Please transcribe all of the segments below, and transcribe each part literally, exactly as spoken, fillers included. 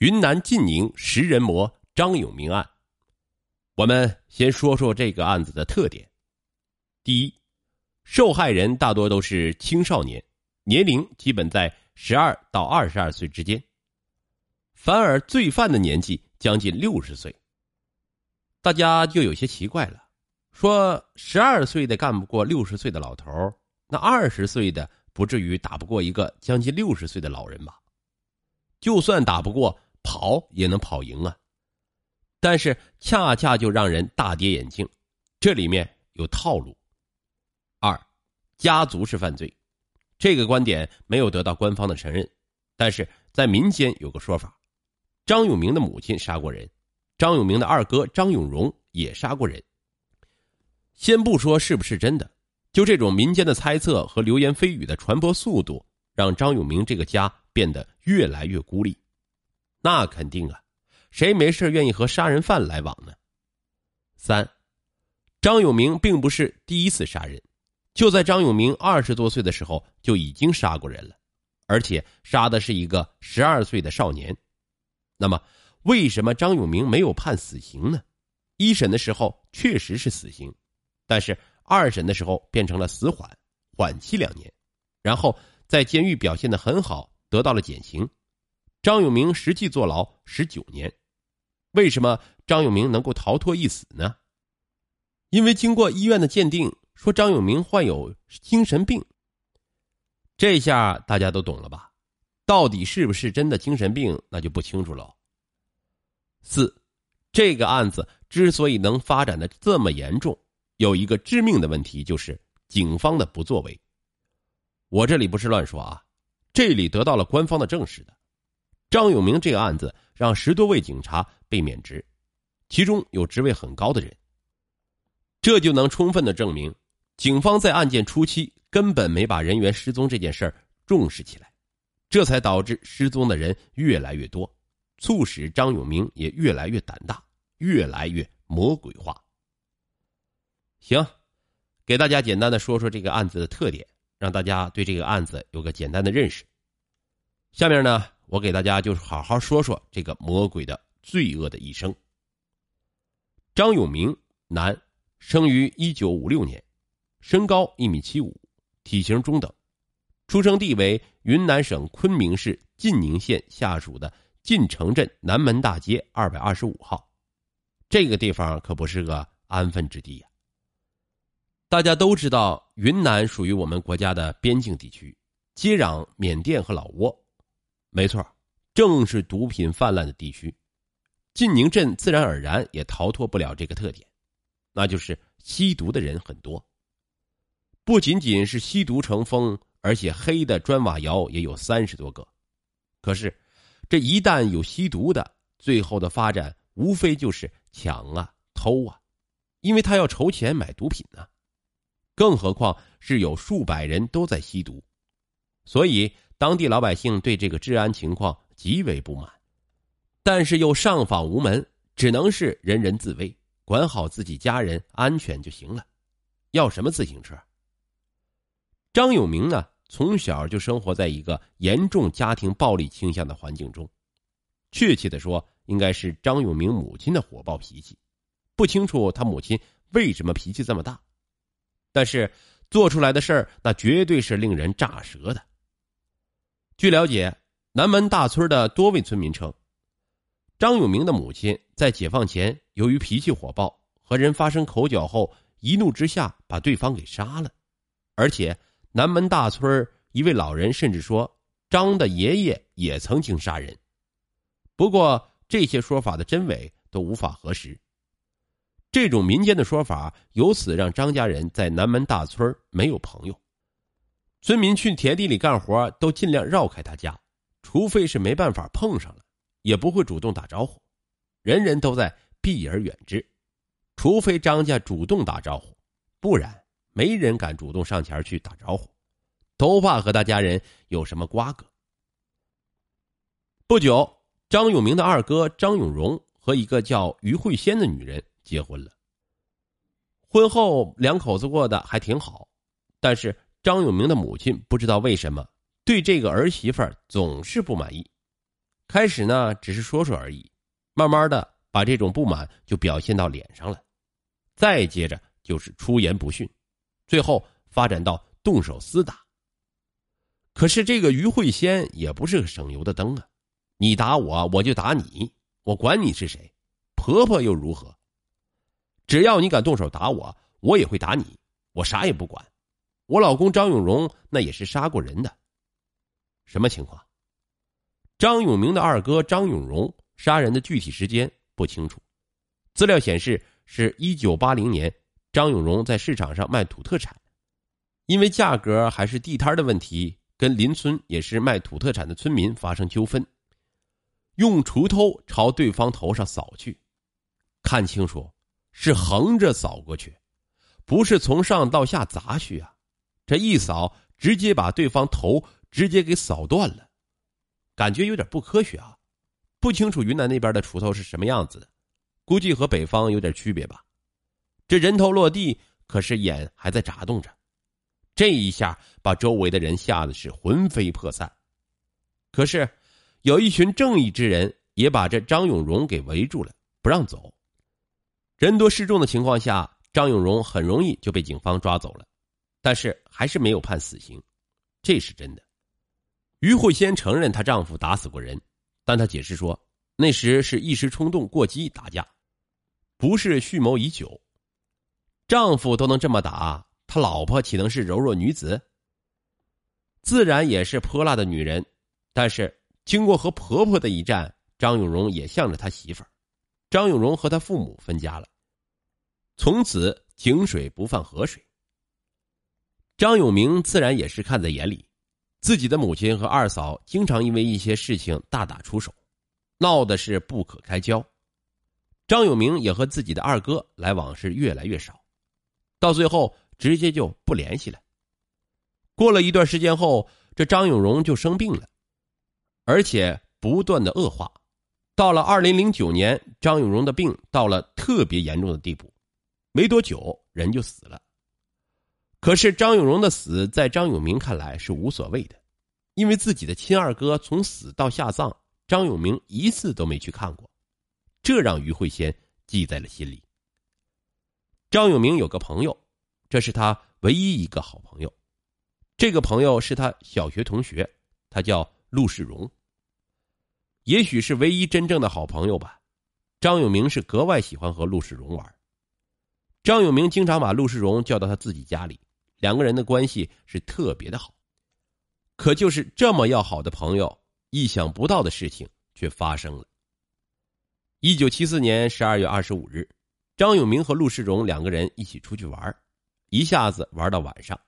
云南晋宁食人魔张永明案。我们先说说这个案子的特点。第一，受害人大多都是青少年，年龄基本在十二到二十二岁之间，反而罪犯的年纪将近六十岁。大家就有些奇怪了，说十二岁的干不过六十岁的老头，那二十岁的不至于打不过一个将近六十岁的老人吧？就算打不过，跑也能跑赢啊。但是恰恰就让人大跌眼镜，这里面有套路。二，家族式犯罪，这个观点没有得到官方的承认，但是在民间有个说法，张永明的母亲杀过人，张永明的二哥张永荣也杀过人。先不说是不是真的，就这种民间的猜测和流言蜚语的传播速度，让张永明这个家变得越来越孤立。那肯定啊，谁没事愿意和杀人犯来往呢？三，张永明并不是第一次杀人，就在张永明二十多岁的时候就已经杀过人了，而且杀的是一个十二岁的少年。那么，为什么张永明没有判死刑呢？一审的时候确实是死刑，但是二审的时候变成了死缓，缓期两年，然后在监狱表现得很好，得到了减刑。张永明实际坐牢十九年。为什么张永明能够逃脱一死呢？因为经过医院的鉴定，说张永明患有精神病。这下大家都懂了吧？到底是不是真的精神病，那就不清楚了。四，这个案子之所以能发展的这么严重，有一个致命的问题，就是警方的不作为。我这里不是乱说啊，这里得到了官方的证实的。张永明这个案子让十多位警察被免职，其中有职位很高的人。这就能充分的证明，警方在案件初期根本没把人员失踪这件事儿重视起来，这才导致失踪的人越来越多，促使张永明也越来越胆大，越来越魔鬼化。行，给大家简单的说说这个案子的特点，让大家对这个案子有个简单的认识。下面呢，我给大家就好好说说这个魔鬼的罪恶的一生。张永明，男，生于一九五六年，身高一米七五，体型中等，出生地为云南省昆明市晋宁县下属的晋城镇南门大街二百二十五号。这个地方可不是个安分之地呀、啊。大家都知道，云南属于我们国家的边境地区，接壤缅甸和老挝。没错，正是毒品泛滥的地区，晋宁镇自然而然也逃脱不了这个特点，那就是吸毒的人很多。不仅仅是吸毒成风，而且黑的砖瓦窑也有三十多个。可是这一旦有吸毒的，最后的发展无非就是抢啊偷啊，因为他要筹钱买毒品啊，更何况是有数百人都在吸毒，所以当地老百姓对这个治安情况极为不满，但是又上访无门，只能是人人自危，管好自己家人安全就行了，要什么自行车？张永明呢，从小就生活在一个严重家庭暴力倾向的环境中，确切的说，应该是张永明母亲的火爆脾气，不清楚他母亲为什么脾气这么大，但是做出来的事儿那绝对是令人咋舌的。据了解，南门大村的多位村民称，张永明的母亲在解放前由于脾气火爆，和人发生口角后，一怒之下把对方给杀了。而且南门大村一位老人甚至说，张的爷爷也曾经杀人。不过这些说法的真伪都无法核实。这种民间的说法由此让张家人在南门大村没有朋友。村民去田地里干活都尽量绕开他家，除非是没办法碰上了，也不会主动打招呼，人人都在避而远之，除非张家主动打招呼，不然没人敢主动上前去打招呼，都怕和他家人有什么瓜葛。不久，张永明的二哥张永荣和一个叫于慧仙的女人结婚了，婚后两口子过得还挺好，但是张永明的母亲不知道为什么对这个儿媳妇总是不满意，开始呢只是说说而已，慢慢的把这种不满就表现到脸上来，再接着就是出言不逊，最后发展到动手厮打。可是这个于慧仙也不是个省油的灯啊，你打我我就打你，我管你是谁，婆婆又如何？只要你敢动手打我，我也会打你，我啥也不管。我老公张永荣那也是杀过人的。什么情况？张永明的二哥张永荣杀人的具体时间不清楚，资料显示是一九八零年，张永荣在市场上卖土特产，因为价格还是地摊的问题，跟邻村也是卖土特产的村民发生纠纷，用锄头朝对方头上扫去，看清楚是横着扫过去，不是从上到下砸去啊，这一扫直接把对方头直接给扫断了，感觉有点不科学啊，不清楚云南那边的锄头是什么样子的，估计和北方有点区别吧。这人头落地，可是眼还在眨动着，这一下把周围的人吓得是魂飞魄散。可是有一群正义之人也把这张永荣给围住了，不让走。人多势众的情况下，张永荣很容易就被警方抓走了，但是还是没有判死刑，这是真的。于慧仙承认她丈夫打死过人，但她解释说，那时是一时冲动过激打架，不是蓄谋已久。丈夫都能这么打，她老婆岂能是柔弱女子？自然也是泼辣的女人，但是经过和婆婆的一战，张永荣也向着她媳妇儿。张永荣和她父母分家了，从此井水不犯河水。张永明自然也是看在眼里，自己的母亲和二嫂经常因为一些事情大打出手，闹的是不可开交。张永明也和自己的二哥来往是越来越少，到最后直接就不联系了。过了一段时间后，这张永荣就生病了，而且不断的恶化，到了二零零九年，张永荣的病到了特别严重的地步，没多久人就死了。可是张永荣的死在张永明看来是无所谓的，因为自己的亲二哥从死到下葬，张永明一次都没去看过，这让于慧仙记在了心里。张永明有个朋友，这是他唯一一个好朋友，这个朋友是他小学同学，他叫陆世荣，也许是唯一真正的好朋友吧。张永明是格外喜欢和陆世荣玩，张永明经常把陆世荣叫到他自己家里，两个人的关系是特别的好。可就是这么要好的朋友，意想不到的事情却发生了。一九七四年十二月二十五日，张永明和陆世荣两个人一起出去玩，一下子玩到晚上，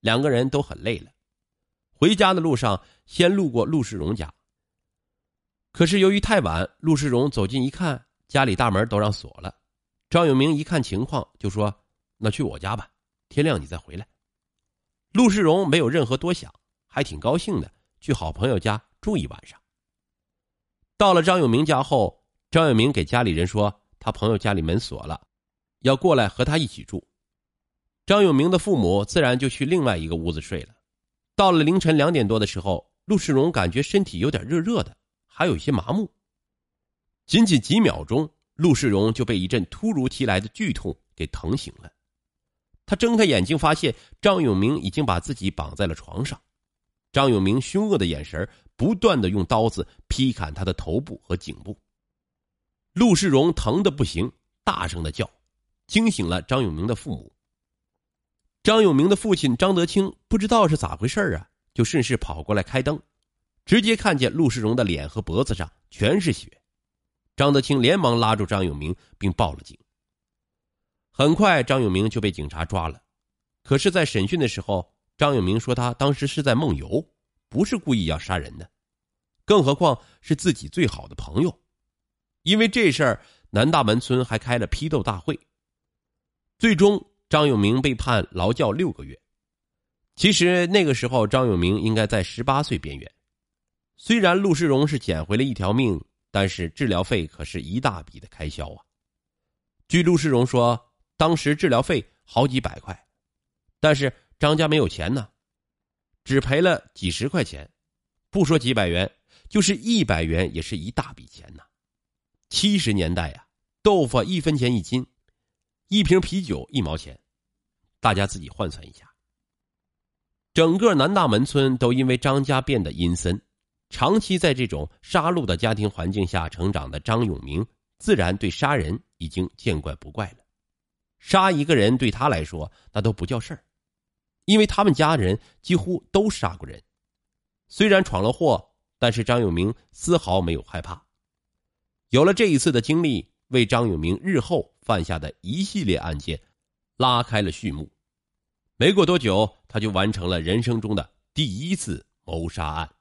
两个人都很累了。回家的路上先路过陆世荣家，可是由于太晚，陆世荣走近一看，家里大门都让锁了。张永明一看情况就说，那去我家吧，天亮你再回来。陆世荣没有任何多想，还挺高兴的，去好朋友家住一晚上。到了张永明家后，张永明给家里人说他朋友家里门锁了，要过来和他一起住。张永明的父母自然就去另外一个屋子睡了。到了凌晨两点多的时候，陆世荣感觉身体有点热热的，还有一些麻木。仅仅几秒钟，陆世荣就被一阵突如其来的剧痛给疼醒了，他睁开眼睛发现张永明已经把自己绑在了床上，张永明凶恶的眼神不断的用刀子劈砍他的头部和颈部。陆世荣疼得不行，大声的叫，惊醒了张永明的父母。张永明的父亲张德清不知道是咋回事啊，就顺势跑过来开灯，直接看见陆世荣的脸和脖子上全是血。张德清连忙拉住张永明并报了警，很快张永明就被警察抓了。可是在审讯的时候，张永明说他当时是在梦游，不是故意要杀人的，更何况是自己最好的朋友。因为这事儿，南大门村还开了批斗大会，最终张永明被判劳教六个月。其实那个时候张永明应该在十八岁边缘，虽然陆世荣是捡回了一条命，但是治疗费可是一大笔的开销啊。据陆世荣说，当时治疗费好几百块，但是张家没有钱呢，只赔了几十块钱，不说几百元，就是一百元也是一大笔钱呐、啊。七十年代呀、啊，豆腐一分钱一斤，一瓶啤酒一毛钱，大家自己换算一下。整个南大门村都因为张家变得阴森，长期在这种杀戮的家庭环境下成长的张永明，自然对杀人已经见怪不怪了。杀一个人对他来说那都不叫事儿，因为他们家人几乎都杀过人。虽然闯了祸，但是张永明丝毫没有害怕。有了这一次的经历，为张永明日后犯下的一系列案件拉开了序幕。没过多久，他就完成了人生中的第一次谋杀案。